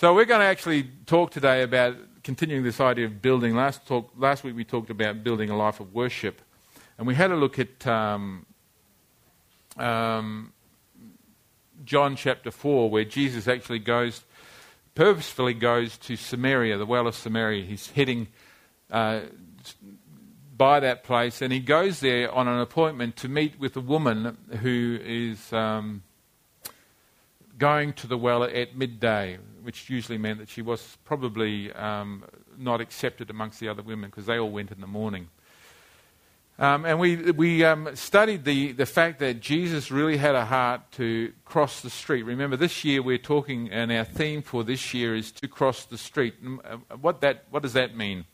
So we're going to actually talk today about continuing this idea of building. Last week we talked about building a life of worship, and we had a look at John chapter 4, where Jesus actually purposefully goes to Samaria, the well of Samaria. He's heading by that place, and he goes there on an appointment to meet with a woman who is going to the well at midday, which usually meant that she was probably not accepted amongst the other women because they all went in the morning. And we studied the fact that Jesus really had a heart to cross the street. Remember, this year we're talking, and our theme for this year is to cross the street. What does that mean?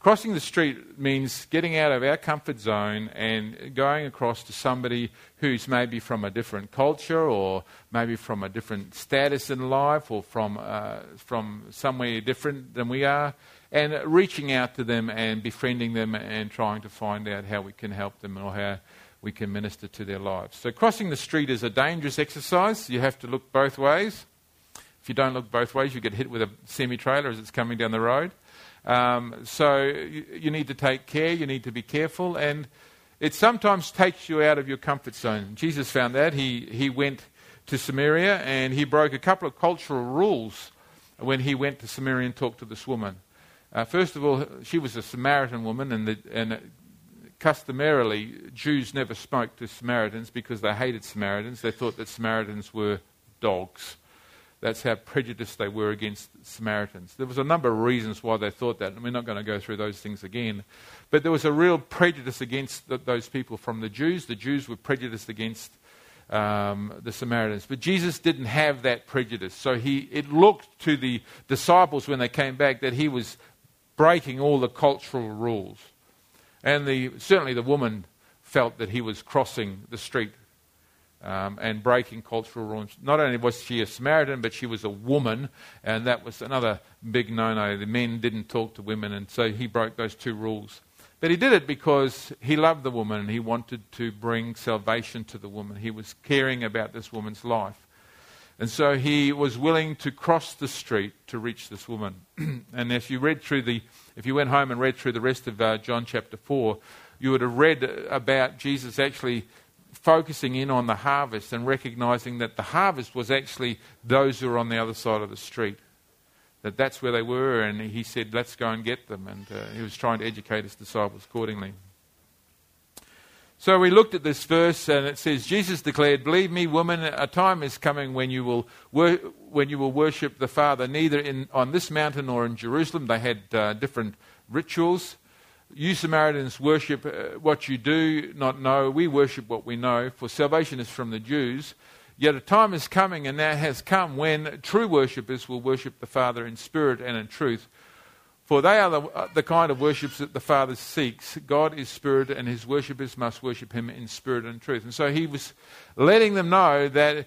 Crossing the street means getting out of our comfort zone and going across to somebody who's maybe from a different culture, or maybe from a different status in life, or from somewhere different than we are, and reaching out to them and befriending them and trying to find out how we can help them or how we can minister to their lives. So crossing the street is a dangerous exercise. You have to look both ways. If you don't look both ways, you get hit with a semi-trailer as it's coming down the road. So you need to take care, you need to be careful, and it sometimes takes you out of your comfort zone. Jesus found that. He went to Samaria, and he broke a couple of cultural rules when he went to Samaria and talked to this woman. First of all, she was a Samaritan woman, and customarily Jews never spoke to Samaritans because they hated Samaritans. They thought that Samaritans were dogs. That's how prejudiced they were against Samaritans. There was a number of reasons why they thought that, and we're not going to go through those things again. But there was a real prejudice against those people from the Jews. The Jews were prejudiced against the Samaritans. But Jesus didn't have that prejudice. So it looked to the disciples when they came back that he was breaking all the cultural rules. And certainly the woman felt that he was crossing the street and breaking cultural rules. Not only was she a Samaritan, but she was a woman, and that was another big no-no. The men didn't talk to women, and so he broke those two rules. But he did it because he loved the woman, and he wanted to bring salvation to the woman. He was caring about this woman's life. And so he was willing to cross the street to reach this woman. And if you went home and read through the rest of John chapter 4, you would have read about Jesus actually focusing in on the harvest and recognizing that the harvest was actually those who were on the other side of the street, that's where they were, and he said, let's go and get them, and he was trying to educate his disciples accordingly. So we looked at this verse, and it says, Jesus declared, believe me, woman, a time is coming when you will worship the Father, neither on this mountain nor in Jerusalem. They had different rituals. You Samaritans worship what you do not know. We worship what we know, for salvation is from the Jews. Yet a time is coming, and now has come, when true worshippers will worship the Father in spirit and in truth, for they are the kind of worships that the Father seeks. God is spirit, and his worshippers must worship him in spirit and truth. And so he was letting them know that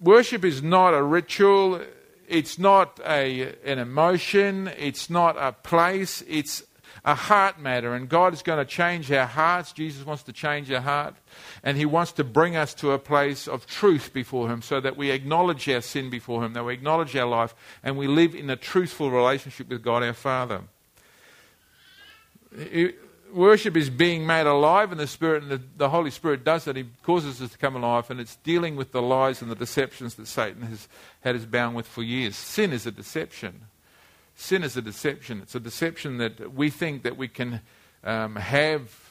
worship is not a ritual, it's not an emotion, it's not a place, it's a heart matter, and God is going to change our hearts. Jesus wants to change our heart, and he wants to bring us to a place of truth before him, so that we acknowledge our sin before him, that we acknowledge our life, and we live in a truthful relationship with God our Father. Worship is being made alive in the Spirit, and the Holy Spirit does that. He causes us to come alive, and it's dealing with the lies and the deceptions that Satan has had us bound with for years. Sin is a deception. Sin is a deception. It's a deception that we think that we can have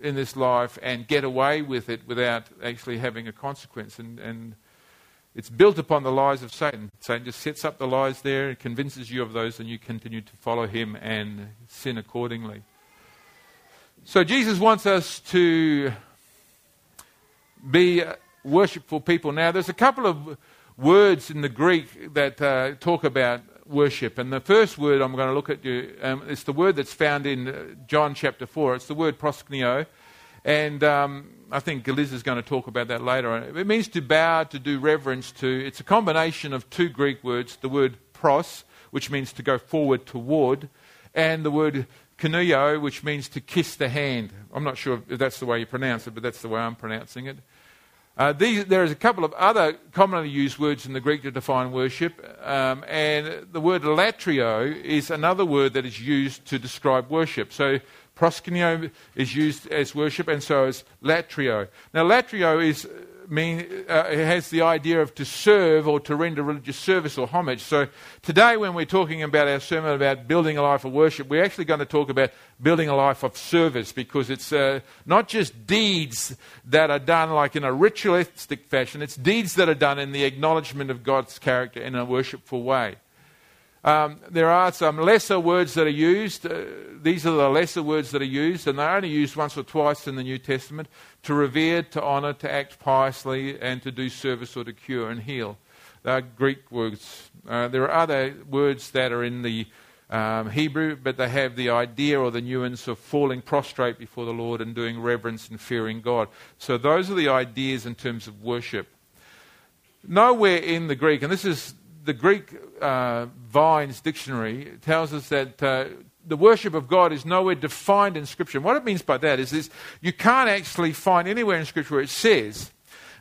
in this life and get away with it without actually having a consequence. And it's built upon the lies of Satan. Satan just sets up the lies there, convinces you of those, and you continue to follow him and sin accordingly. So Jesus wants us to be worshipful people. Now, there's a couple of words in the Greek that talk about worship. And the first word I'm going to look at it's the word that's found in John chapter 4. It's the word proskuneo. And I think Galiza is going to talk about that later on. It means to bow, to do reverence to. It's a combination of two Greek words, the word pros, which means to go forward, toward, and the word kuneo, which means to kiss the hand. I'm not sure if that's the way you pronounce it, but that's the way I'm pronouncing it. There's a couple of other commonly used words in the Greek to define worship, and the word latreuo is another word that is used to describe worship. So proskuneo is used as worship, and so is latreuo. Now, latreuo it has the idea of to serve or to render religious service or homage. So today when we're talking about our sermon about building a life of worship, we're actually going to talk about building a life of service, because it's not just deeds that are done like in a ritualistic fashion, it's deeds that are done in the acknowledgement of God's character in a worshipful way. There are some lesser words that are used. These are the lesser words that are used, and they're only used once or twice in the New Testament: to revere, to honour, to act piously, and to do service or to cure and heal. They're Greek words. There are other words that are in the Hebrew, but they have the idea or the nuance of falling prostrate before the Lord and doing reverence and fearing God. So those are the ideas in terms of worship. Nowhere in the Greek, and this is the Greek Vines Dictionary, tells us that the worship of God is nowhere defined in Scripture. And what it means by that is this: you can't actually find anywhere in Scripture where it says,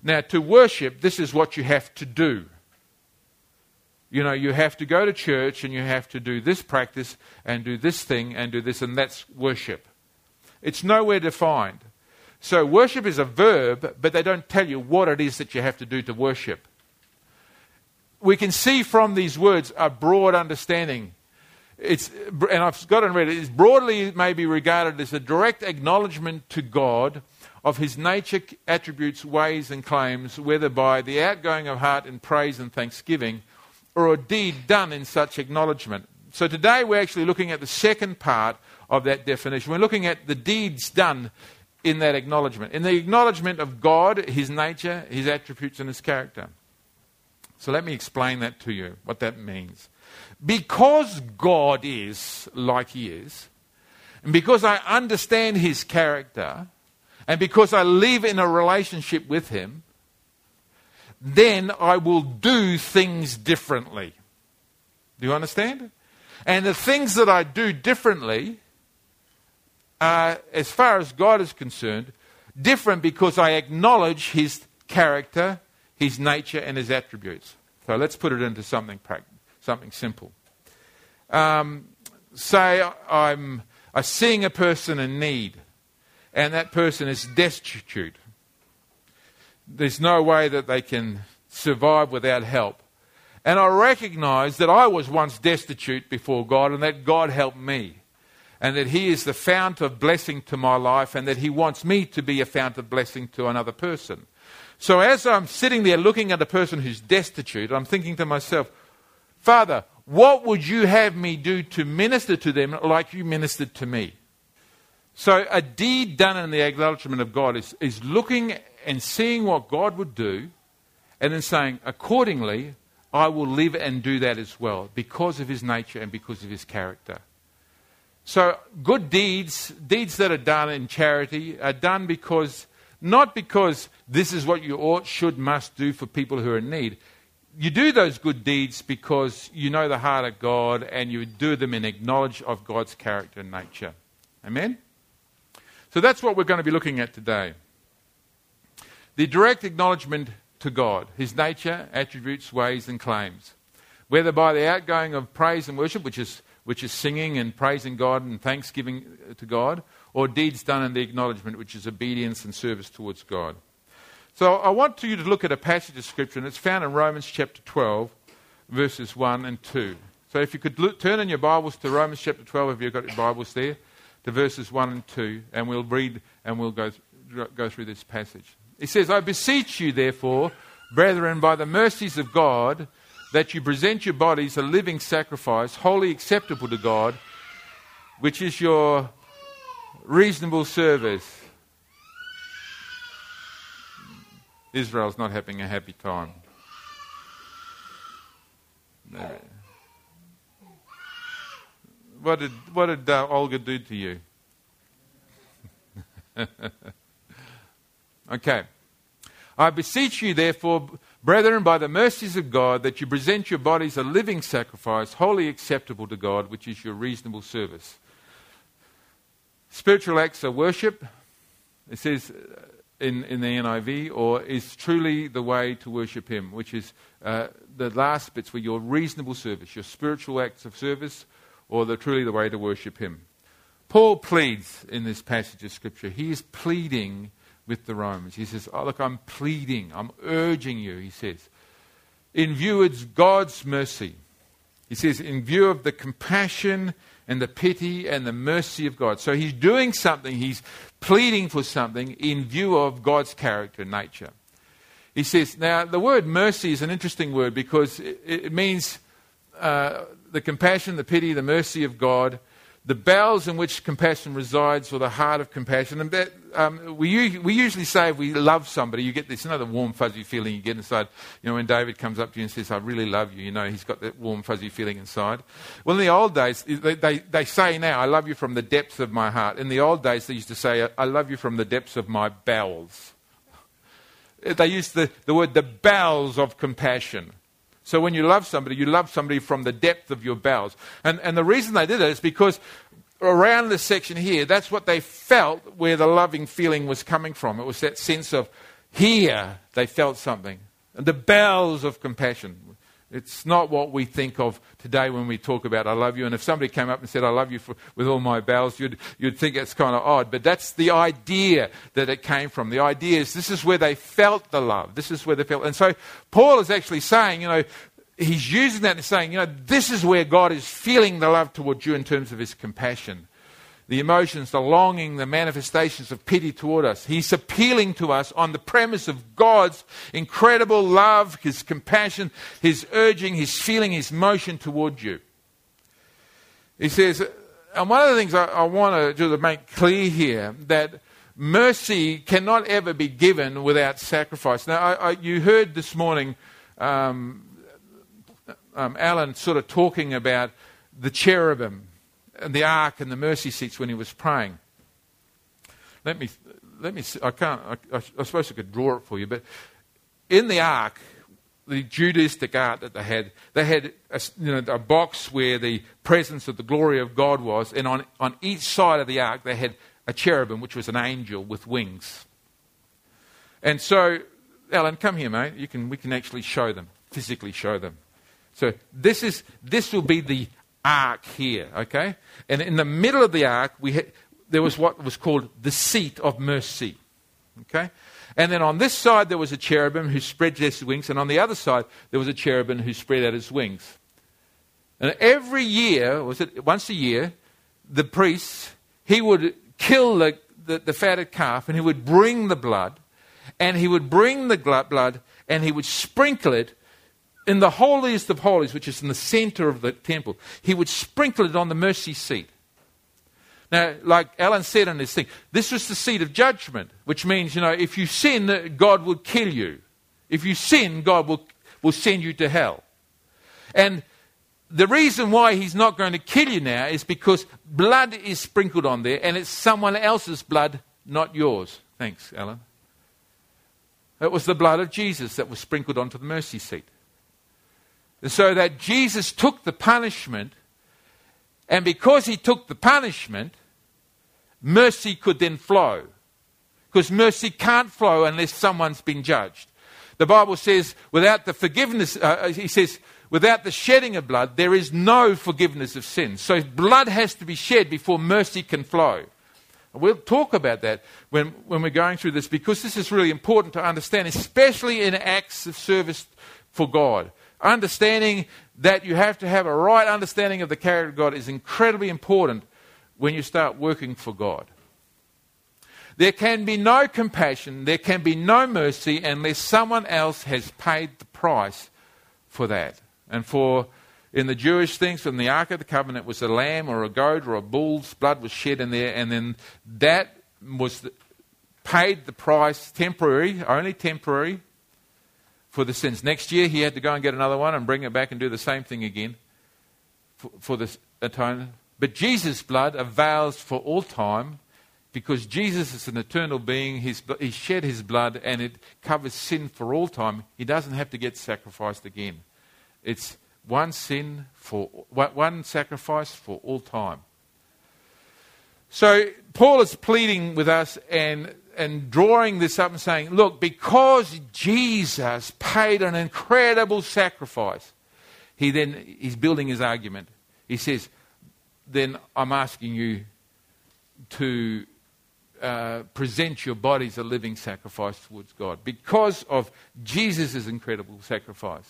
now to worship, this is what you have to do. You know, you have to go to church and you have to do this practice and do this thing and do this, and that's worship. It's nowhere defined. So worship is a verb, but they don't tell you what it is that you have to do to worship. We can see from these words a broad understanding. And I've got and read it. It's broadly may be regarded as a direct acknowledgement to God of His nature, attributes, ways, and claims, whether by the outgoing of heart in praise and thanksgiving, or a deed done in such acknowledgement. So today we're actually looking at the second part of that definition. We're looking at the deeds done in that acknowledgement, in the acknowledgement of God, His nature, His attributes, and His character. So let me explain that to you, what that means. Because God is like He is, and because I understand His character, and because I live in a relationship with Him, then I will do things differently. Do you understand? And the things that I do differently are, as far as God is concerned, different because I acknowledge His character, His nature, and His attributes. So let's put it into something simple. Say I'm seeing a person in need, and that person is destitute. There's no way that they can survive without help. And I recognize that I was once destitute before God, and that God helped me, and that He is the fount of blessing to my life, and that He wants me to be a fount of blessing to another person. So as I'm sitting there looking at a person who's destitute, I'm thinking to myself, Father, what would you have me do to minister to them like you ministered to me? So a deed done in the acknowledgement of God is looking and seeing what God would do, and then saying, accordingly, I will live and do that as well, because of His nature and because of His character. So good deeds that are done in charity, are done because... not because this is what you ought, should, must do for people who are in need. You do those good deeds because you know the heart of God, and you do them in acknowledge of God's character and nature. Amen? So that's what we're going to be looking at today. The direct acknowledgement to God, His nature, attributes, ways, and claims. Whether by the outgoing of praise and worship, which is singing and praising God and thanksgiving to God, or deeds done in the acknowledgement, which is obedience and service towards God. So I want you to look at a passage of Scripture, and it's found in Romans chapter 12, verses 1 and 2. So if you could turn in your Bibles to Romans chapter 12, if you've got your Bibles there, to verses 1 and 2, and we'll read and we'll go through this passage. It says, I beseech you, therefore, brethren, by the mercies of God, that you present your bodies a living sacrifice, wholly acceptable to God, which is your... reasonable service. Israel's not having a happy time. No. What did Olga do to you? Okay. I beseech you, therefore, brethren, by the mercies of God, that you present your bodies a living sacrifice, wholly acceptable to God, which is your reasonable service. Spiritual acts are worship. It says in the NIV, or is truly the way to worship him, which is the last bits where your reasonable service, your spiritual acts of service, or the truly the way to worship him. Paul pleads in this passage of Scripture. He is pleading with the Romans. He says, oh, look, I'm pleading, I'm urging you, he says. In view of God's mercy, he says, in view of the compassion and the pity and the mercy of God. So he's doing something, he's pleading for something in view of God's character and nature. He says, now the word mercy is an interesting word because it means the compassion, the pity, the mercy of God, the bowels in which compassion resides, or the heart of compassion. And that, we usually say if we love somebody, you get this, another warm, fuzzy feeling you get inside. You know, when David comes up to you and says, I really love you, you know, he's got that warm, fuzzy feeling inside. Well, in the old days, they say now, I love you from the depths of my heart. In the old days, they used to say, I love you from the depths of my bowels. They used the word, the bowels of compassion. So when you love somebody from the depth of your bowels. And the reason they did it is because around this section here, that's what they felt where the loving feeling was coming from. It was that sense of here they felt something. And the bowels of compassion. It's not what we think of today when we talk about I love you. And if somebody came up and said I love you with all my bowels, you'd think it's kind of odd. But that's the idea that it came from. The idea is this is where they felt the love. This is where they felt. And so Paul is actually saying, you know, he's using that and saying, you know, this is where God is feeling the love towards you in terms of his compassion. The emotions, the longing, the manifestations of pity toward us. He's appealing to us on the premise of God's incredible love, his compassion, his urging, his feeling, his motion toward you. He says, and one of the things I want to make clear here, that mercy cannot ever be given without sacrifice. Now, you heard this morning Alan sort of talking about the cherubim, and the ark and the mercy seats when he was praying. Let me. I suppose I could draw it for you, but in the ark, the Judaistic art that they had a box where the presence of the glory of God was, and on each side of the ark they had a cherubim, which was an angel with wings. And so, Alan, come here, mate. We can actually show them, physically show them. So this will be the ark here, okay? And in the middle of the ark, there was what was called the seat of mercy, okay? And then on this side, there was a cherubim who spread his wings, and on the other side, there was a cherubim who spread out his wings. And every year, once a year, the priest, he would kill the fatted calf, and he would bring the blood, and he would sprinkle it in the holiest of holies, which is in the center of the temple. He would sprinkle it on the mercy seat. Now, like Alan said in his thing, this was the seat of judgment, which means, you know, if you sin, God will kill you. If you sin, God will send you to hell. And the reason why he's not going to kill you now is because blood is sprinkled on there, and it's someone else's blood, not yours. Thanks, Alan. It was the blood of Jesus that was sprinkled onto the mercy seat. So that Jesus took the punishment, and because he took the punishment, mercy could then flow. Because mercy can't flow unless someone's been judged. The Bible says, without the forgiveness, he says, without the shedding of blood, there is no forgiveness of sins. So blood has to be shed before mercy can flow. We'll talk about that when we're going through this, because this is really important to understand, especially in acts of service for God. Understanding that you have to have a right understanding of the character of God is incredibly important when you start working for God. There can be no compassion, there can be no mercy unless someone else has paid the price for that. And for, in the Jewish things, from the Ark of the Covenant, it was a lamb or a goat or a bull's blood was shed in there, and then that was paid the price temporary, only temporary, for the sins. Next year he had to go and get another one and bring it back and do the same thing again for the atonement. But Jesus' blood avails for all time, because Jesus is an eternal being. He shed his blood and it covers sin for all time. He doesn't have to get sacrificed again. It's one sacrifice for all time. So Paul is pleading with us, and and drawing this up and saying, look, because Jesus paid an incredible sacrifice, he's building his argument. He says, then I'm asking you to present your bodies a living sacrifice towards God because of Jesus' incredible sacrifice.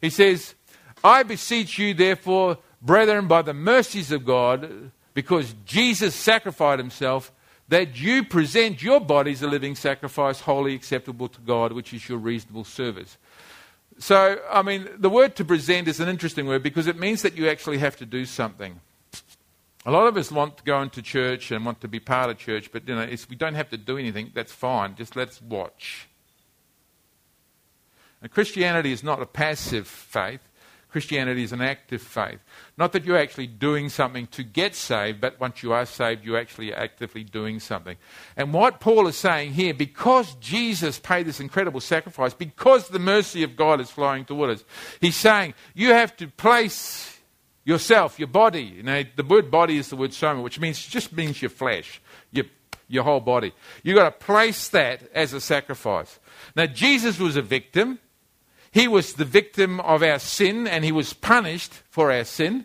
He says, I beseech you, therefore, brethren, by the mercies of God, because Jesus sacrificed himself, that you present your bodies a living sacrifice, wholly acceptable to God, which is your reasonable service. So, I mean, the word to present is an interesting word because it means that you actually have to do something. A lot of us want to go into church and want to be part of church, but you know, if we don't have to do anything, that's fine. Just let's watch. And Christianity is not a passive faith. Christianity is an active faith. Not that you're actually doing something to get saved, but once you are saved, you're actually actively doing something. And what Paul is saying here, because Jesus paid this incredible sacrifice, because the mercy of God is flowing toward us, he's saying you have to place yourself, your body. You know, the word body is the word soma, which means just means your flesh, your whole body. You've got to place that as a sacrifice. Now, Jesus was a victim. He was the victim of our sin and he was punished for our sin.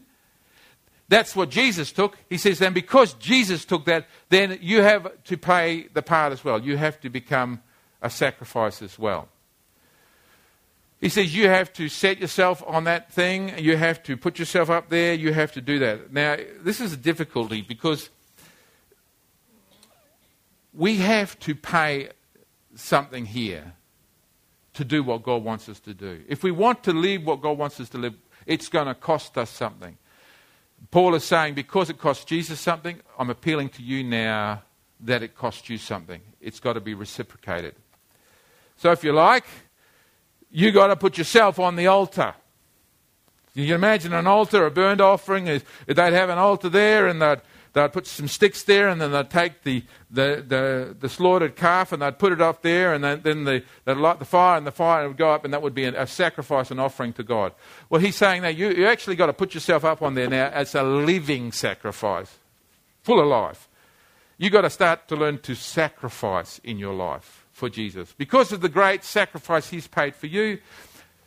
That's what Jesus took. He says, and because Jesus took that, then you have to play the part as well. You have to become a sacrifice as well. He says, you have to set yourself on that thing. You have to put yourself up there. You have to do that. Now, this is a difficulty because we have to pay something here to do what God wants us to do. If we want to live what God wants us to live, it's going to cost us something. Paul is saying, because it cost Jesus something, I'm appealing to you now that it cost you something. It's got to be reciprocated. So if you like, you got to put yourself on the altar. You can imagine an altar, a burnt offering. They'd have an altar there and they'd put some sticks there and then they'd take the slaughtered calf and they'd put it up there and then they'd light the fire and the fire would go up and that would be a sacrifice, an offering to God. Well, he's saying that you actually got to put yourself up on there now as a living sacrifice, full of life. You've got to start to learn to sacrifice in your life for Jesus. Because of the great sacrifice he's paid for you,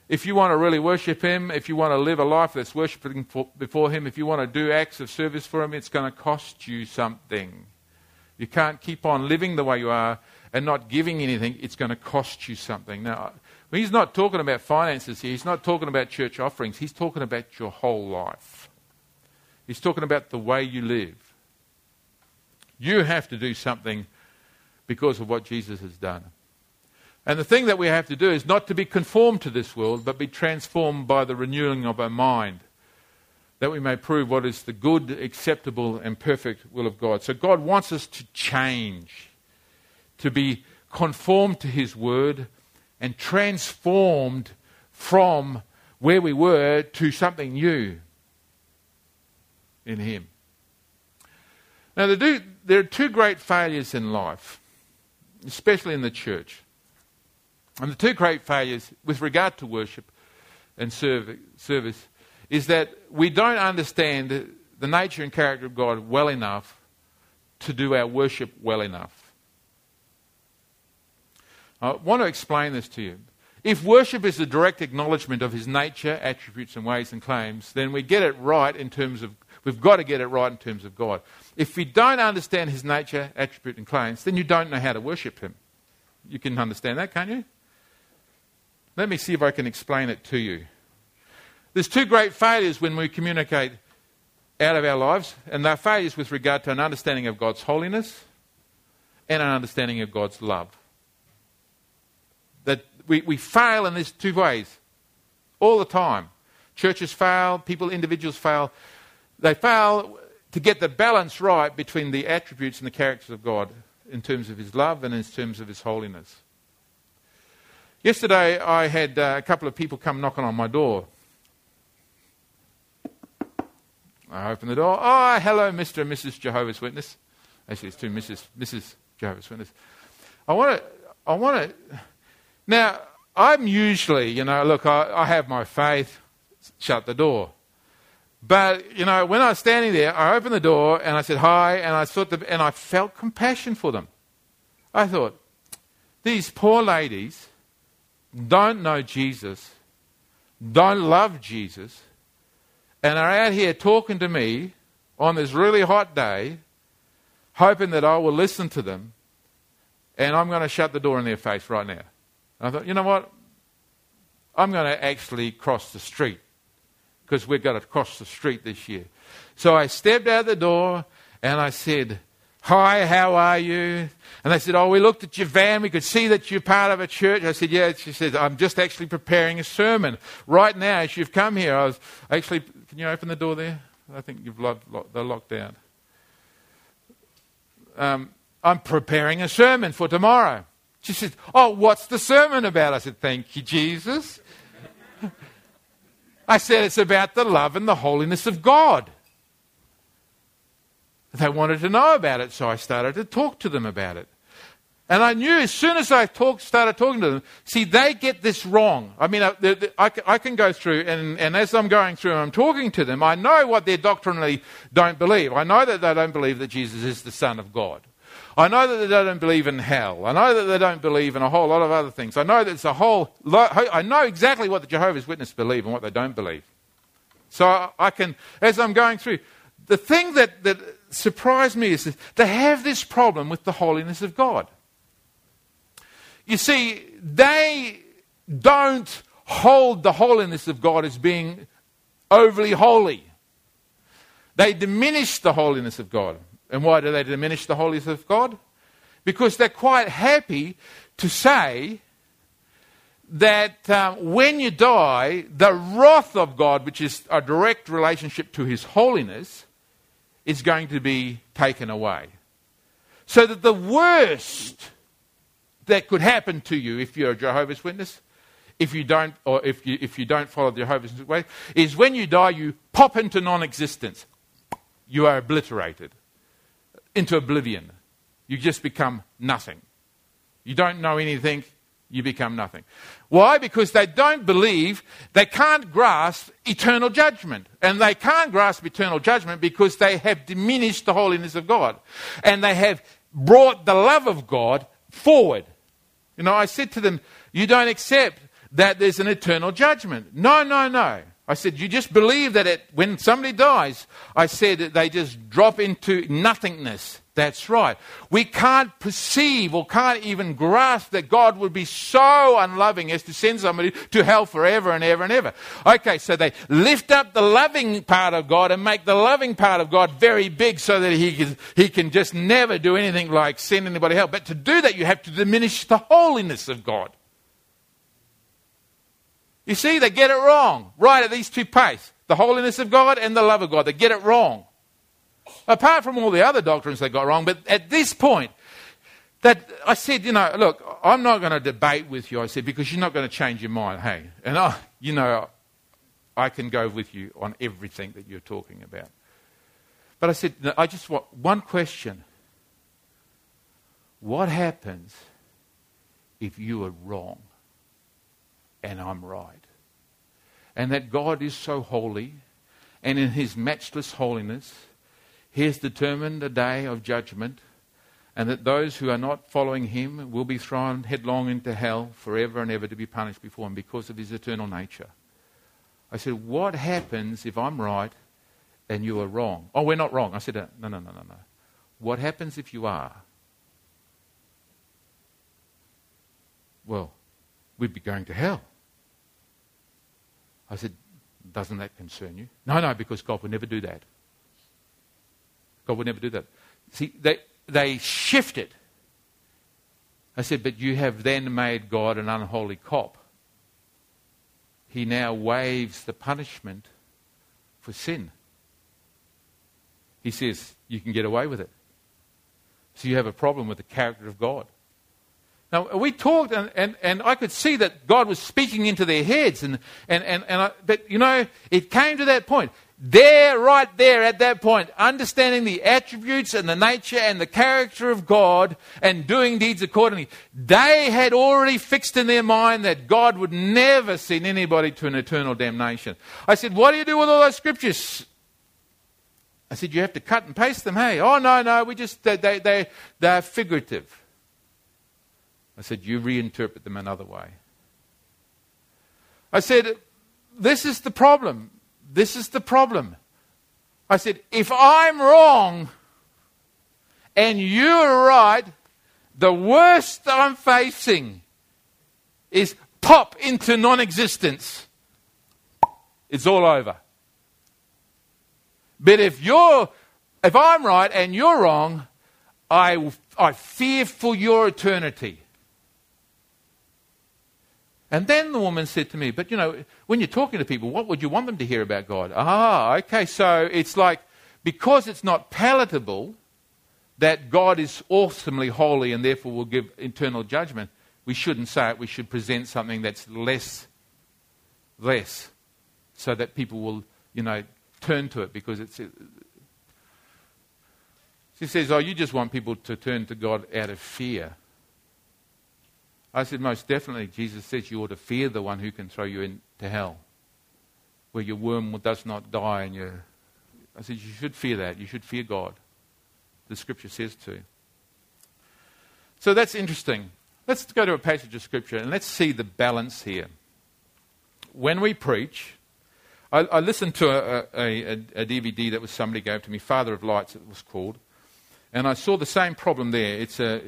if you want to really worship him, if you want to live a life that's worshiping before him, if you want to do acts of service for him, it's going to cost you something. You can't keep on living the way you are and not giving anything. It's going to cost you something. Now, he's not talking about finances here. He's not talking about church offerings. He's talking about your whole life. He's talking about the way you live. You have to do something because of what Jesus has done. And the thing that we have to do is not to be conformed to this world, but be transformed by the renewing of our mind, that we may prove what is the good, acceptable, and perfect will of God. So God wants us to change, to be conformed to his word and transformed from where we were to something new in him. Now, there are two great failures in life, especially in the church. And the two great failures with regard to worship and service is that we don't understand the nature and character of God well enough to do our worship well enough. I want to explain this to you. If worship is the direct acknowledgement of his nature, attributes and ways and claims, then we get it right in terms of, we've got to get it right in terms of God. If we don't understand his nature, attribute and claims, then you don't know how to worship him. You can understand that, can't you? Let me see if I can explain it to you. There's two great failures when we communicate out of our lives, and they're failures with regard to an understanding of God's holiness and an understanding of God's love. That we fail in these two ways all the time. Churches fail, individuals fail. They fail to get the balance right between the attributes and the characters of God in terms of his love and in terms of his holiness. Yesterday I had a couple of people come knocking on my door. I opened the door. Oh, hello, Mr. and Mrs. Jehovah's Witness. Actually, it's two Mrs. Jehovah's Witness. Now, I'm usually, look, I have my faith, shut the door. But, when I was standing there, I opened the door and I said, hi, and I felt compassion for them. I thought, these poor ladies don't know Jesus, don't love Jesus, and are out here talking to me on this really hot day, hoping that I will listen to them, and I'm going to shut the door in their face right now. And I thought, you know what? I'm going to actually cross the street, because we've got to cross the street this year. So I stepped out the door and I said, "Hi, how are you?" And they said, "Oh, we looked at your van. We could see that you're part of a church." I said, "Yeah." She said, "I'm just actually preparing a sermon right now as you've come here." I was actually, can you open the door there? I think you've they're locked down. I'm preparing a sermon for tomorrow. She said, "Oh, what's the sermon about?" I said, "Thank you, Jesus." I said, "It's about the love and the holiness of God." They wanted to know about it, so I started to talk to them about it. And I knew as soon as I started talking to them, see, they get this wrong. I mean, I can go through, and as I'm going through and I'm talking to them, I know what they doctrinally don't believe. I know that they don't believe that Jesus is the Son of God. I know that they don't believe in hell. I know that they don't believe in a whole lot of other things. I know that it's a whole lot. I know exactly what the Jehovah's Witnesses believe and what they don't believe. So I can, as I'm going through, the thing that surprised me is that they have this problem with the holiness of God. You see, they don't hold the holiness of God as being overly holy. They diminish the holiness of God. And why do they diminish the holiness of God? Because they're quite happy to say that when you die, the wrath of God, which is a direct relationship to his holiness, is going to be taken away. So that the worst that could happen to you if you're a Jehovah's Witness, if you don't follow the Jehovah's way, is when you die, you pop into non-existence. You are obliterated. Into oblivion. You just become nothing. You don't know anything, you become nothing. Why? Because they don't believe, they can't grasp eternal judgment. And they can't grasp eternal judgment because they have diminished the holiness of God. And they have brought the love of God forward. You know, I said to them, "You don't accept that there's an eternal judgment." No. I said, "You just believe that when somebody dies," I said, "they just drop into nothingness." That's right. We can't perceive or can't even grasp that God would be so unloving as to send somebody to hell forever and ever and ever. Okay, so they lift up the loving part of God and make the loving part of God very big so that he can just never do anything like send anybody hell. But to do that, you have to diminish the holiness of God. You see, they get it wrong, right at these two paces. The holiness of God and the love of God. They get it wrong. Apart from all the other doctrines they got wrong, but at this point, that I said, "You know, look, I'm not going to debate with you," I said, "because you're not going to change your mind, hey? And, I can go with you on everything that you're talking about." But I said, "No, I just want one question. What happens if you are wrong? And I'm right. And that God is so holy, and in his matchless holiness, he has determined a day of judgment, and that those who are not following him will be thrown headlong into hell forever and ever to be punished before him because of his eternal nature." I said, "What happens if I'm right and you are wrong?" "Oh, we're not wrong." I said, No. "What happens if you are?" "Well, we'd be going to hell." I said, "Doesn't that concern you?" No, "because God would never do that. God would never do that." See, they shift it. I said, "But you have then made God an unholy cop. He now waives the punishment for sin. He says, you can get away with it. So you have a problem with the character of God." Now, we talked, and I could see that God was speaking into their heads. But it came to that point. There, right there at that point, understanding the attributes and the nature and the character of God and doing deeds accordingly. They had already fixed in their mind that God would never send anybody to an eternal damnation. I said, "What do you do with all those scriptures?" I said, "You have to cut and paste them, hey?" "Oh, no, we just, they're figurative." I said, you reinterpret them another way. I said, this is the problem. This is the problem. I said, if I'm wrong and you're right, the worst I'm facing is pop into non-existence. It's all over. But if I'm right and you're wrong, I fear for your eternity. And then the woman said to me, but you know, when you're talking to people, what would you want them to hear about God? Ah, okay, so it's like, because it's not palatable that God is awesomely holy and therefore will give eternal judgment, we shouldn't say it, we should present something that's less, so that people will, you know, turn to it because it's... She says, oh, you just want people to turn to God out of fear. I said, most definitely, Jesus says you ought to fear the one who can throw you into hell, where your worm does not die. And your... I said, you should fear that. You should fear God. The Scripture says to. So that's interesting. Let's go to a passage of Scripture and let's see the balance here. When we preach, I listened to a DVD that was somebody gave to me, Father of Lights it was called, and I saw the same problem there. It's a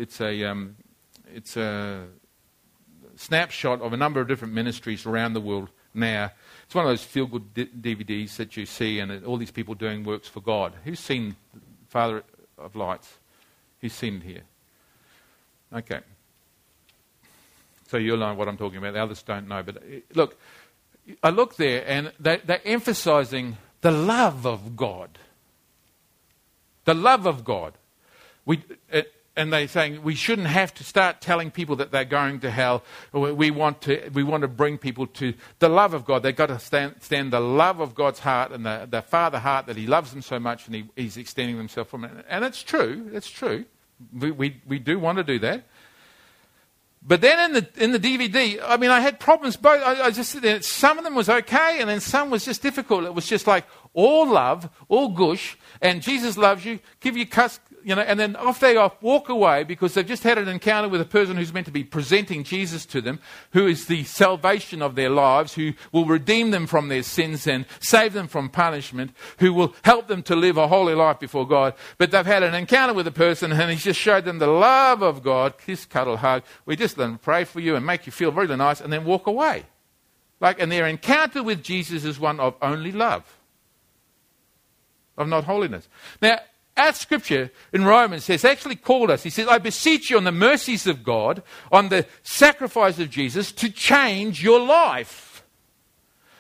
snapshot of a number of different ministries around the world now. It's one of those feel-good DVDs that you see, and all these people doing works for God. Who's seen Father of Lights? Who's seen it here? Okay. So you'll know what I'm talking about. The others don't know. But look, I look there, and they're emphasizing the love of God. The love of God. And they're saying we shouldn't have to start telling people that they're going to hell. We want to bring people to the love of God. They've got to stand the love of God's heart and the Father heart that He loves them so much, and He's extending Himself from it. And it's true. It's true. We do want to do that. But then in the DVD, I mean, I had problems both. I just some of them was okay, and then some was just difficult. It was just like all love, all gush, and Jesus loves you, give you cuss, you know, and then off they walk away because they've just had an encounter with a person who's meant to be presenting Jesus to them, who is the salvation of their lives, who will redeem them from their sins and save them from punishment, who will help them to live a holy life before God. But they've had an encounter with a person and He's just showed them the love of God, kiss, cuddle, hug. We just let them pray for you and make you feel really nice and then walk away. And their encounter with Jesus is one of only love, of not holiness. Now, our Scripture in Romans has actually called us. He says, I beseech you on the mercies of God, on the sacrifice of Jesus, to change your life.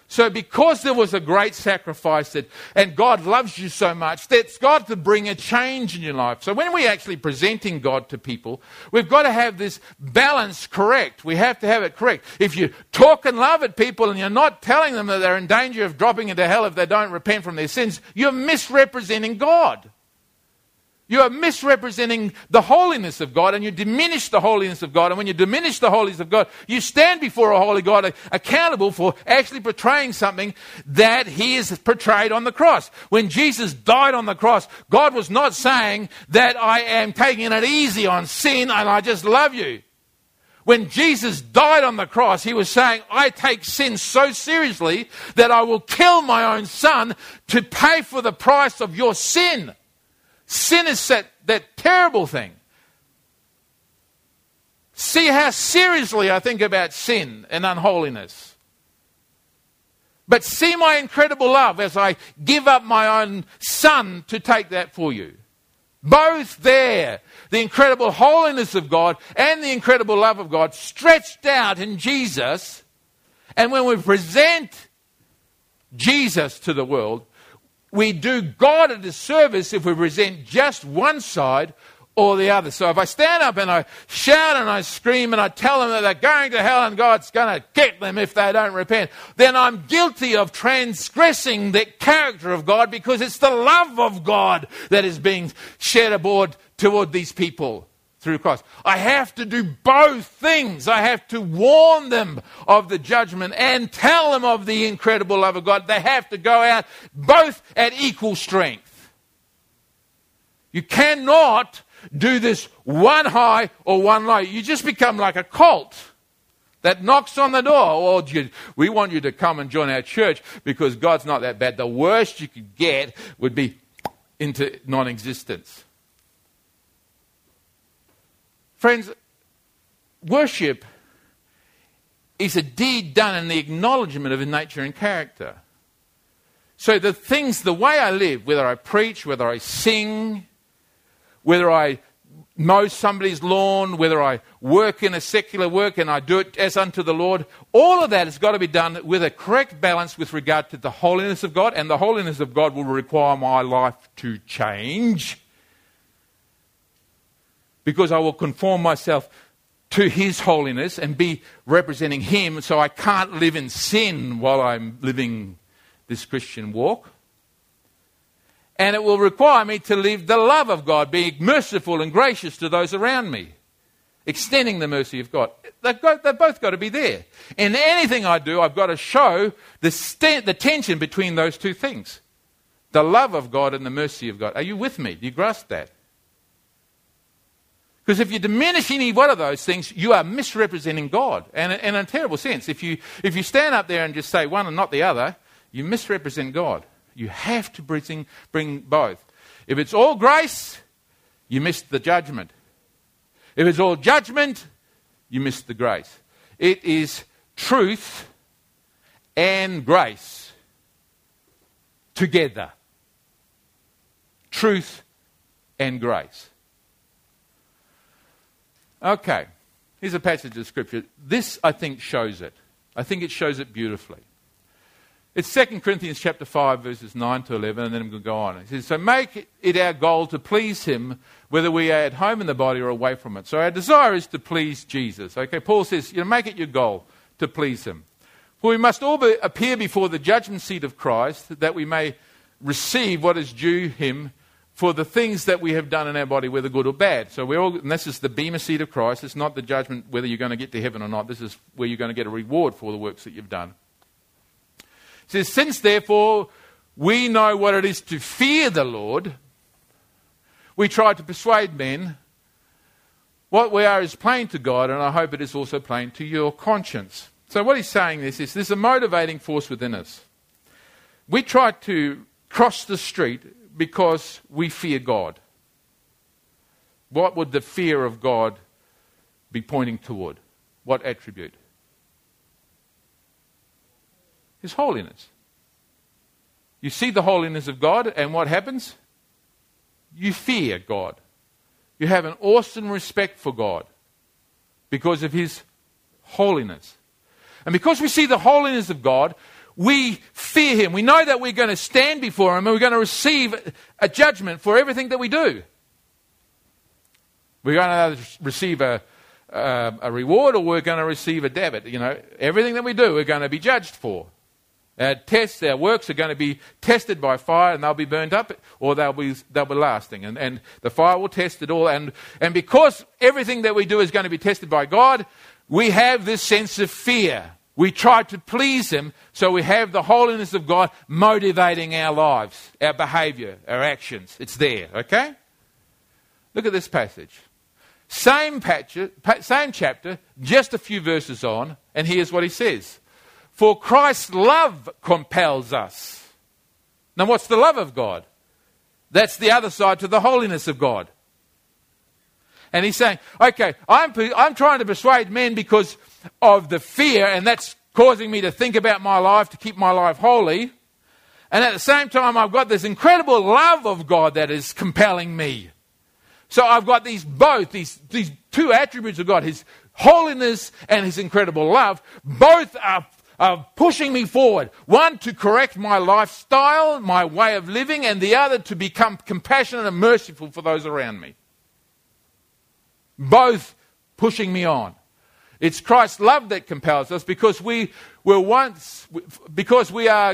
So because there was a great sacrifice and God loves you so much, that's got to bring a change in your life. So when we're actually presenting God to people, we've got to have this balance correct. We have to have it correct. If you talk and love at people and you're not telling them that they're in danger of dropping into hell if they don't repent from their sins, you're misrepresenting God. You are misrepresenting the holiness of God, and you diminish the holiness of God. And when you diminish the holiness of God, you stand before a holy God accountable for actually portraying something that He is portrayed on the cross. When Jesus died on the cross, God was not saying that I am taking it easy on sin and I just love you. When Jesus died on the cross, He was saying, I take sin so seriously that I will kill my own Son to pay for the price of your sin. Sin is that terrible thing. See how seriously I think about sin and unholiness. But see my incredible love as I give up my own Son to take that for you. Both there, the incredible holiness of God and the incredible love of God stretched out in Jesus. And when we present Jesus to the world, we do God a disservice if we present just one side or the other. So if I stand up and I shout and I scream and I tell them that they're going to hell and God's going to get them if they don't repent, then I'm guilty of transgressing the character of God because it's the love of God that is being shed abroad toward these people through Christ. I have to do both things. I have to warn them of the judgment and tell them of the incredible love of God. They have to go out both at equal strength. You cannot do this one high or one low. You just become like a cult that knocks on the door. Oh, we want you to come and join our church because God's not that bad. The worst you could get would be into non-existence. Friends, worship is a deed done in the acknowledgement of his nature and character. So the things, the way I live, whether I preach, whether I sing, whether I mow somebody's lawn, whether I work in a secular work and I do it as unto the Lord, all of that has got to be done with a correct balance with regard to the holiness of God, and the holiness of God will require my life to change because I will conform myself to his holiness and be representing him, so I can't live in sin while I'm living this Christian walk. And it will require me to live the love of God, being merciful and gracious to those around me, extending the mercy of God. They've both got to be there. In anything I do, I've got to show the tension between those two things, the love of God and the mercy of God. Are you with me? Do you grasp that? Because if you diminish any one of those things, you are misrepresenting God, and in a terrible sense. If you stand up there and just say one and not the other, you misrepresent God. You have to bring both. If it's all grace, you miss the judgment. If it's all judgment, you miss the grace. It is truth and grace together. Truth and grace. Okay, here's a passage of Scripture. This, I think, shows it. I think it shows it beautifully. It's 2 Corinthians chapter 5, verses 9 to 11, and then I'm going to go on. It says, so make it our goal to please him, whether we are at home in the body or away from it. So our desire is to please Jesus. Okay, Paul says, make it your goal to please him. For we must all appear before the judgment seat of Christ, that we may receive what is due him for the things that we have done in our body, whether good or bad. So and this is the bema seat of Christ. It's not the judgment whether you're going to get to heaven or not. This is where you're going to get a reward for the works that you've done. It says, since therefore we know what it is to fear the Lord, we try to persuade men. What we are is plain to God, and I hope it is also plain to your conscience. So what he's saying is there's a motivating force within us. We try to cross the street because we fear God. What would the fear of God be pointing toward? What attribute? His holiness. You see the holiness of God, and what happens? You fear God. You have an awesome respect for God because of his holiness. And because we see the holiness of God, we fear him. We know that we're going to stand before him and we're going to receive a judgment for everything that we do. We're going to receive a reward, or we're going to receive a debit. Everything that we do, we're going to be judged for. Our tests, our works are going to be tested by fire, and they'll be burned up, or they'll be lasting. And the fire will test it all. And because everything that we do is going to be tested by God, we have this sense of fear. We try to please him, so we have the holiness of God motivating our lives, our behavior, our actions. It's there, okay? Look at this passage. Same chapter, just a few verses on, and here's what he says. For Christ's love compels us. Now, what's the love of God? That's the other side to the holiness of God. And he's saying, okay, I'm trying to persuade men because of the fear, and that's causing me to think about my life, to keep my life holy. And at the same time, I've got this incredible love of God that is compelling me. So I've got these two attributes of God, his holiness and his incredible love. Both are pushing me forward. One to correct my lifestyle, my way of living, and the other to become compassionate and merciful for those around me. Both pushing me on. It's Christ's love that compels us, because we are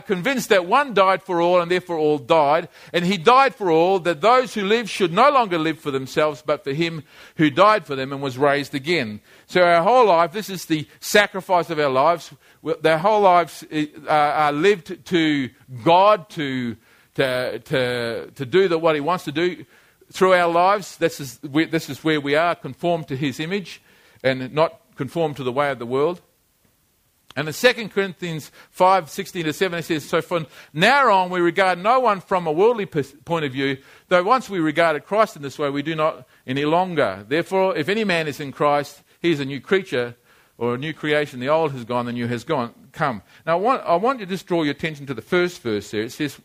convinced that one died for all, and therefore all died, and he died for all, that those who live should no longer live for themselves, but for him who died for them and was raised again. So our whole life, this is the sacrifice of our lives. Their whole lives are lived to God to do what he wants to do. through our lives, this is where we are, conformed to his image and not conformed to the way of the world. And in 2 Corinthians 5:16-17, it says, so from now on we regard no one from a worldly point of view, though once we regarded Christ in this way, we do not any longer. Therefore, if any man is in Christ, he is a new creature or a new creation. The old has gone, the new has come. Now, I want you to just draw your attention to the first verse there. It says,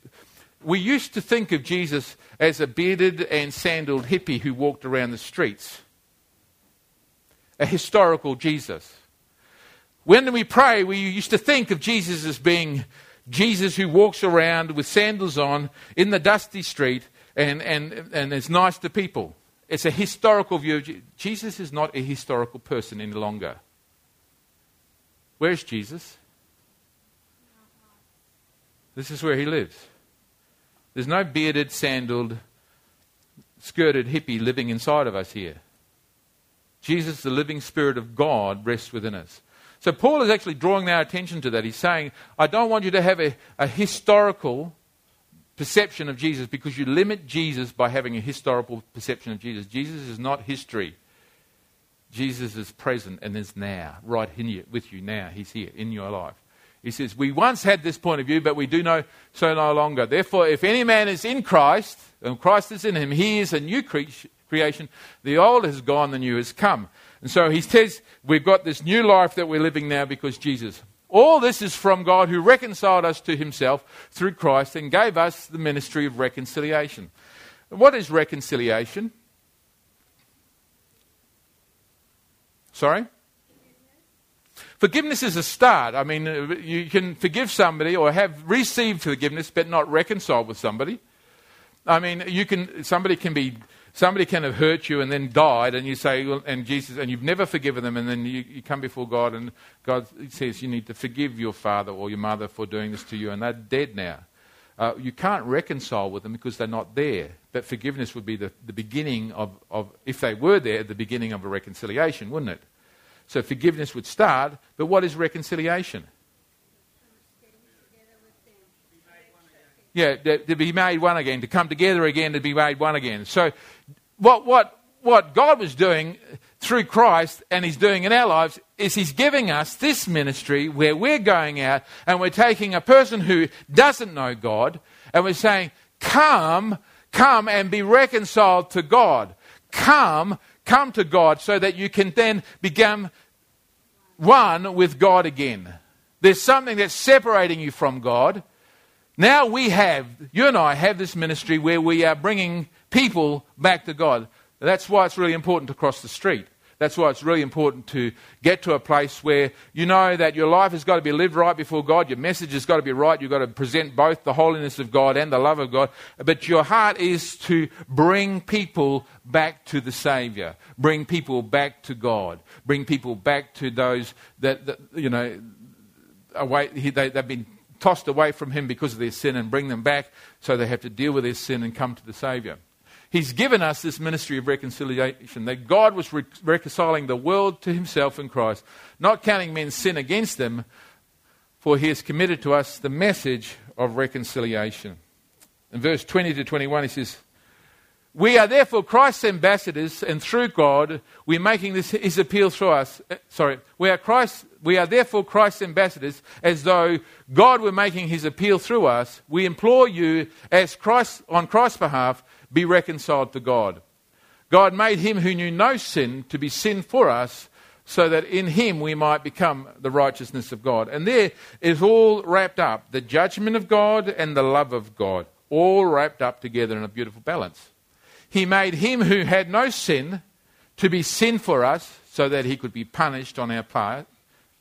we used to think of Jesus as a bearded and sandaled hippie who walked around the streets. A historical Jesus. When we pray, we used to think of Jesus as being Jesus who walks around with sandals on in the dusty street and is nice to people. It's a historical view of Jesus. Jesus is not a historical person any longer. Where's Jesus? This is where he lives. There's no bearded, sandaled, skirted hippie living inside of us here. Jesus, the living Spirit of God, rests within us. So Paul is actually drawing our attention to that. He's saying, I don't want you to have a historical perception of Jesus, because you limit Jesus by having a historical perception of Jesus. Jesus is not history. Jesus is present and is now, right here with you now. He's here in your life. He says, we once had this point of view, but we do know so no longer. Therefore, if any man is in Christ, and Christ is in him, he is a new creation. The old has gone, the new has come. And so he says, we've got this new life that we're living now because Jesus. All this is from God, who reconciled us to himself through Christ and gave us the ministry of reconciliation. What is reconciliation? Sorry? Forgiveness is a start. I mean, you can forgive somebody or have received forgiveness but not reconciled with somebody. I mean, somebody can have hurt you and then died, and you say, well, and Jesus, and you've never forgiven them, and then you come before God, and God says you need to forgive your father or your mother for doing this to you, and they're dead now. You can't reconcile with them because they're not there. But forgiveness would be the beginning of, if they were there, the beginning of a reconciliation, wouldn't it? So forgiveness would start, but what is reconciliation? Yeah, to be made one again, to come together again, to be made one again. So what God was doing through Christ and he's doing in our lives is he's giving us this ministry where we're going out and we're taking a person who doesn't know God and we're saying, come and be reconciled to God. Come to God so that you can then become one with God again. There's something that's separating you from God. Now you and I have this ministry where we are bringing people back to God. That's why it's really important to cross the street. That's why it's really important to get to a place where you know that your life has got to be lived right before God. Your message has got to be right. You've got to present both the holiness of God and the love of God. But your heart is to bring people back to the Saviour. Bring people back to God. Bring people back to those that you know, away. They've been tossed away from him because of their sin, and bring them back so they have to deal with their sin and come to the Saviour. He's given us this ministry of reconciliation, that God was reconciling the world to himself in Christ, not counting men's sin against them, for he has committed to us the message of reconciliation. In verse 20-21, he says, we are therefore Christ's ambassadors, and through God we're making his appeal through us. We are therefore Christ's ambassadors, as though God were making his appeal through us. We implore you as Christ, on Christ's behalf, be reconciled to God. God made him who knew no sin to be sin for us, so that in him we might become the righteousness of God. And there is all wrapped up, the judgment of God and the love of God, all wrapped up together in a beautiful balance. He made him who had no sin to be sin for us, so that he could be punished on our part.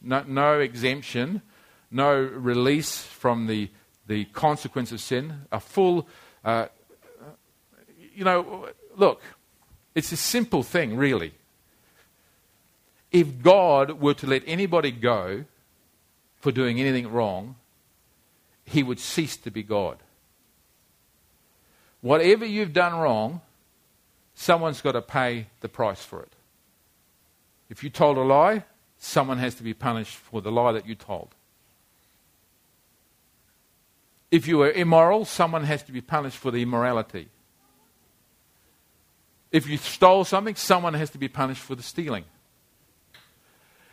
No exemption, no release from the consequence of sin, a full... look, it's a simple thing, really. If God were to let anybody go for doing anything wrong, he would cease to be God. Whatever you've done wrong, someone's got to pay the price for it. If you told a lie, someone has to be punished for the lie that you told. If you were immoral, someone has to be punished for the immorality. If you stole something, someone has to be punished for the stealing.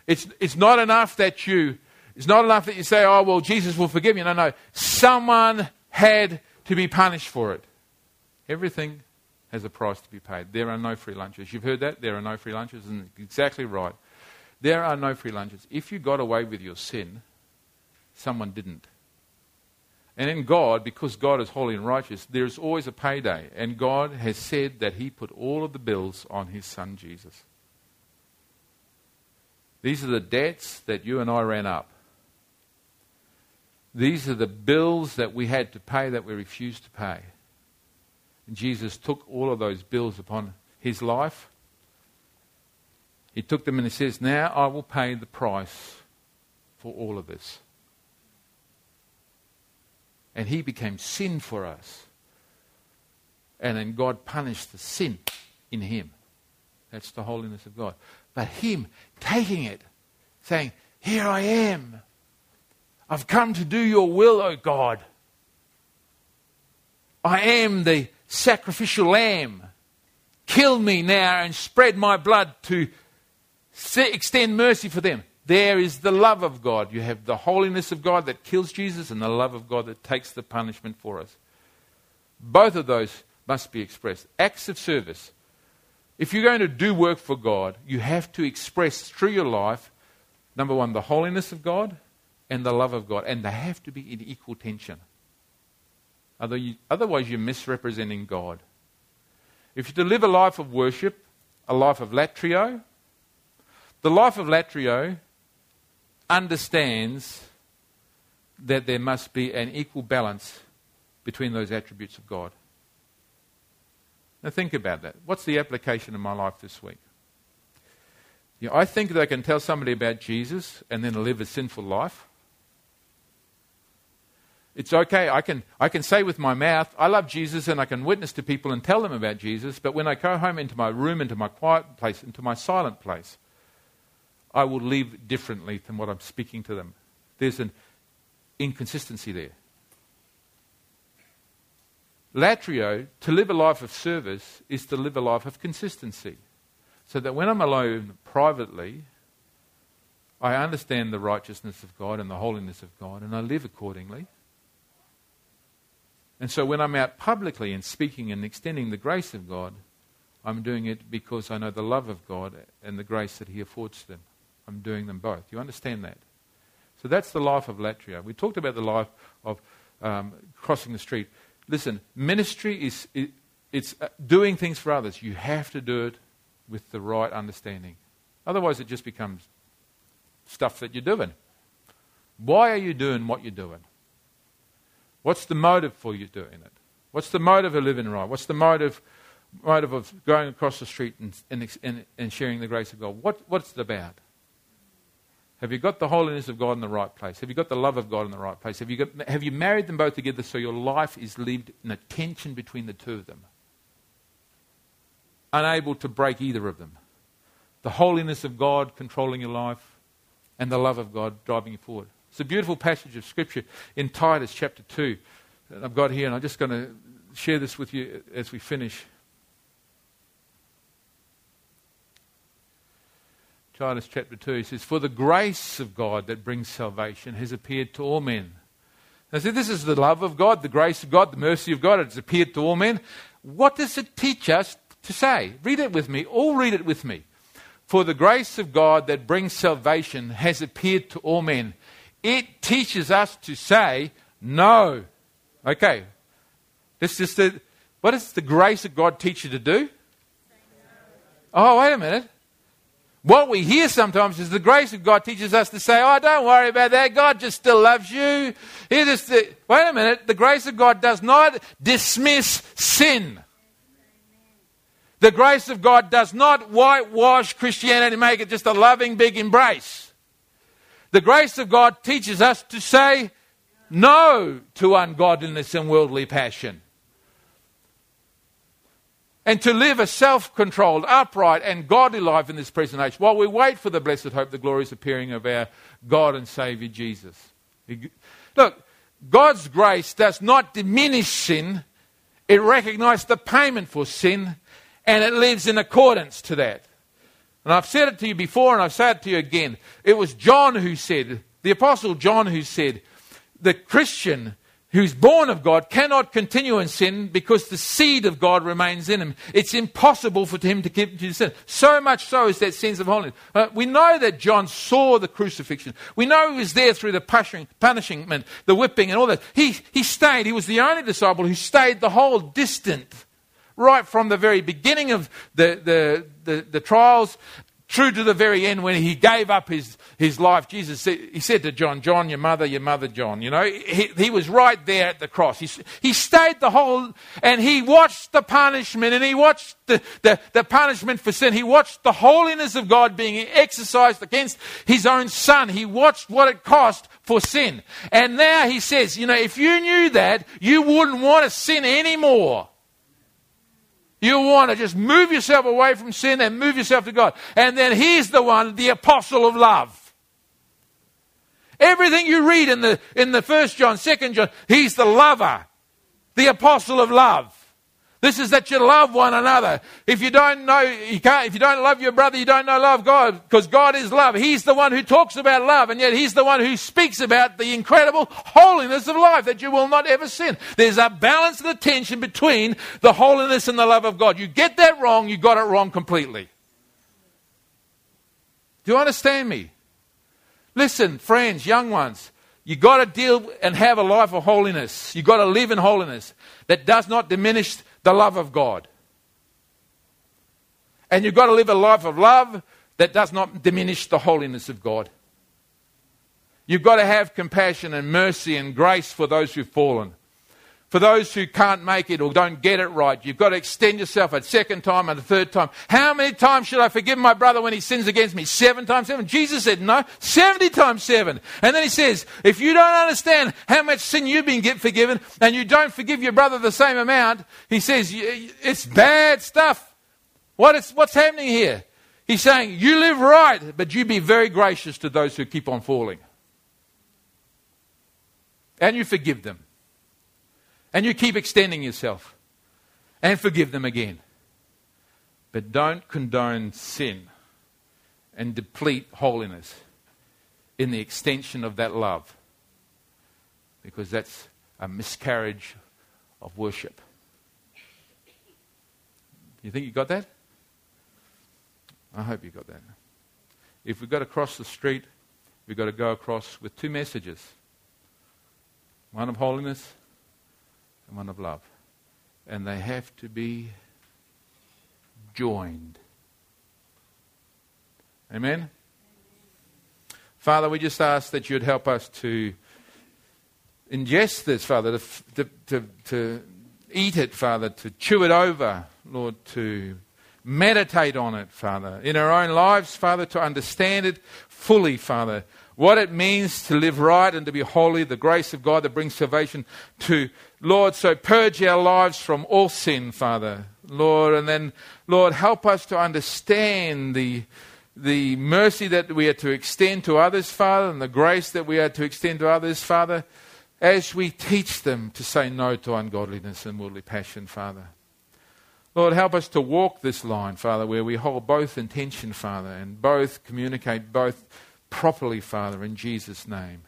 It's not enough that you say, oh, well, Jesus will forgive you. No. Someone had to be punished for it. Everything has a price to be paid. There are no free lunches. You've heard that? There are no free lunches. And exactly right. There are no free lunches. If you got away with your sin, someone didn't. And in God, because God is holy and righteous, there is always a payday. And God has said that he put all of the bills on his son Jesus. These are the debts that you and I ran up. These are the bills that we had to pay that we refused to pay. And Jesus took all of those bills upon his life. He took them and he says, now I will pay the price for all of this. And he became sin for us. And then God punished the sin in him. That's the holiness of God. But him taking it, saying, here I am. I've come to do your will, O God. I am the sacrificial lamb. Kill me now and spread my blood to extend mercy for them. There is the love of God. You have the holiness of God that kills Jesus and the love of God that takes the punishment for us. Both of those must be expressed. Acts of service. If you're going to do work for God, you have to express through your life, number one, the holiness of God and the love of God. And they have to be in equal tension. Otherwise, you're misrepresenting God. If you deliver a life of worship, a life of latreuo, the life of latreuo understands that there must be an equal balance between those attributes of God. Now think about that. What's the application of my life this week? You know, I think that I can tell somebody about Jesus and then live a sinful life. It's okay. I can say with my mouth, I love Jesus, and I can witness to people and tell them about Jesus, but when I go home into my room, into my quiet place, into my silent place, I will live differently than what I'm speaking to them. There's an inconsistency there. Latreuo, to live a life of service, is to live a life of consistency. So that when I'm alone privately, I understand the righteousness of God and the holiness of God, and I live accordingly. And so when I'm out publicly and speaking and extending the grace of God, I'm doing it because I know the love of God and the grace that he affords them. I'm doing them both. You understand that? So that's the life of latreuo. We talked about the life of crossing the street. Listen, ministry is it's doing things for others. You have to do it with the right understanding. Otherwise it just becomes stuff that you're doing. Why are you doing what you're doing? What's the motive for you doing it? What's the motive of living right? What's the motive of going across the street and sharing the grace of God? What's it about? Have you got the holiness of God in the right place? Have you got the love of God in the right place? Have you married them both together so your life is lived in a tension between the two of them? Unable to break either of them. The holiness of God controlling your life and the love of God driving you forward. It's a beautiful passage of Scripture in Titus chapter 2 that I've got here, and I'm just going to share this with you as we finish. Titus chapter 2, he says, for the grace of God that brings salvation has appeared to all men. Now, see, this is the love of God, the grace of God, the mercy of God. It's appeared to all men. What does it teach us to say? Read it with me. All read it with me. For the grace of God that brings salvation has appeared to all men. It teaches us to say no. Okay. What does the grace of God teach you to do? Oh, wait a minute. What we hear sometimes is the grace of God teaches us to say, oh, don't worry about that. God just still loves you. Wait a minute. The grace of God does not dismiss sin. The grace of God does not whitewash Christianity and make it just a loving, big embrace. The grace of God teaches us to say no to ungodliness and worldly passion. And to live a self-controlled, upright and godly life in this present age while we wait for the blessed hope, the glorious appearing of our God and Saviour Jesus. Look, God's grace does not diminish sin. It recognises the payment for sin and it lives in accordance to that. And I've said it to you before, and I've said it to you again. It was John who said, the Apostle John who said, the Christian who's born of God cannot continue in sin because the seed of God remains in him. It's impossible for him to continue to sin. So much so is that sense of holiness. We know that John saw the crucifixion. We know he was there through the punishment, the whipping and all that. He stayed. He was the only disciple who stayed the whole distance, right from the very beginning of the trials through to the very end when he gave up his life. Jesus said, he said to John, John, your mother, John. You know, he was right there at the cross. He stayed the whole, and he watched the punishment, and he watched the punishment for sin. He watched the holiness of God being exercised against his own son. He watched what it cost for sin. And now he says, you know, if you knew that, you wouldn't want to sin anymore. You want to just move yourself away from sin and move yourself to God. And then he's the one, the apostle of love. Everything you read in the 1 John, 2 John, he's the lover, the apostle of love. This is that you love one another. If you don't know, you can't. If you don't love your brother, you don't know love God, because God is love. He's the one who talks about love, and yet he's the one who speaks about the incredible holiness of life, that you will not ever sin. There's a balance and a tension between the holiness and the love of God. You get that wrong, you got it wrong completely. Do you understand me? Listen, friends, young ones. You got to deal and have a life of holiness. You got to live in holiness. That does not diminish the love of God. And you've got to live a life of love that does not diminish the holiness of God. You've got to have compassion and mercy and grace for those who've fallen. For those who can't make it or don't get it right, you've got to extend yourself a second time and a third time. How many times should I forgive my brother when he sins against me? 7 times 7. Jesus said no, 70 times 7. And then he says, if you don't understand how much sin you've been forgiven and you don't forgive your brother the same amount, he says, it's bad stuff. What's happening here? He's saying, you live right, but you be very gracious to those who keep on falling. And you forgive them. And you keep extending yourself and forgive them again. But don't condone sin and deplete holiness in the extension of that love, because that's a miscarriage of worship. You think you got that? I hope you got that. If we've got to cross the street, we've got to go across with 2 messages. One of holiness and one of love. And they have to be joined. Amen? Father, we just ask that you'd help us to ingest this, Father, to eat it, Father, to chew it over, Lord, to meditate on it, Father, in our own lives, Father, to understand it fully, Father, what it means to live right and to be holy, the grace of God that brings salvation to, Lord, so purge our lives from all sin, Father, Lord, and then, Lord, help us to understand the mercy that we are to extend to others, Father, and the grace that we are to extend to others, Father, as we teach them to say no to ungodliness and worldly passion, Father. Lord, help us to walk this line, Father, where we hold both in tension, Father, and both communicate both properly, Father, in Jesus' name.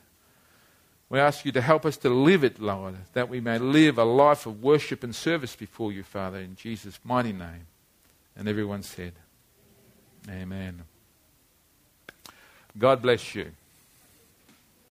We ask you to help us to live it, Lord, that we may live a life of worship and service before you, Father, in Jesus' mighty name. And everyone said, Amen. God bless you.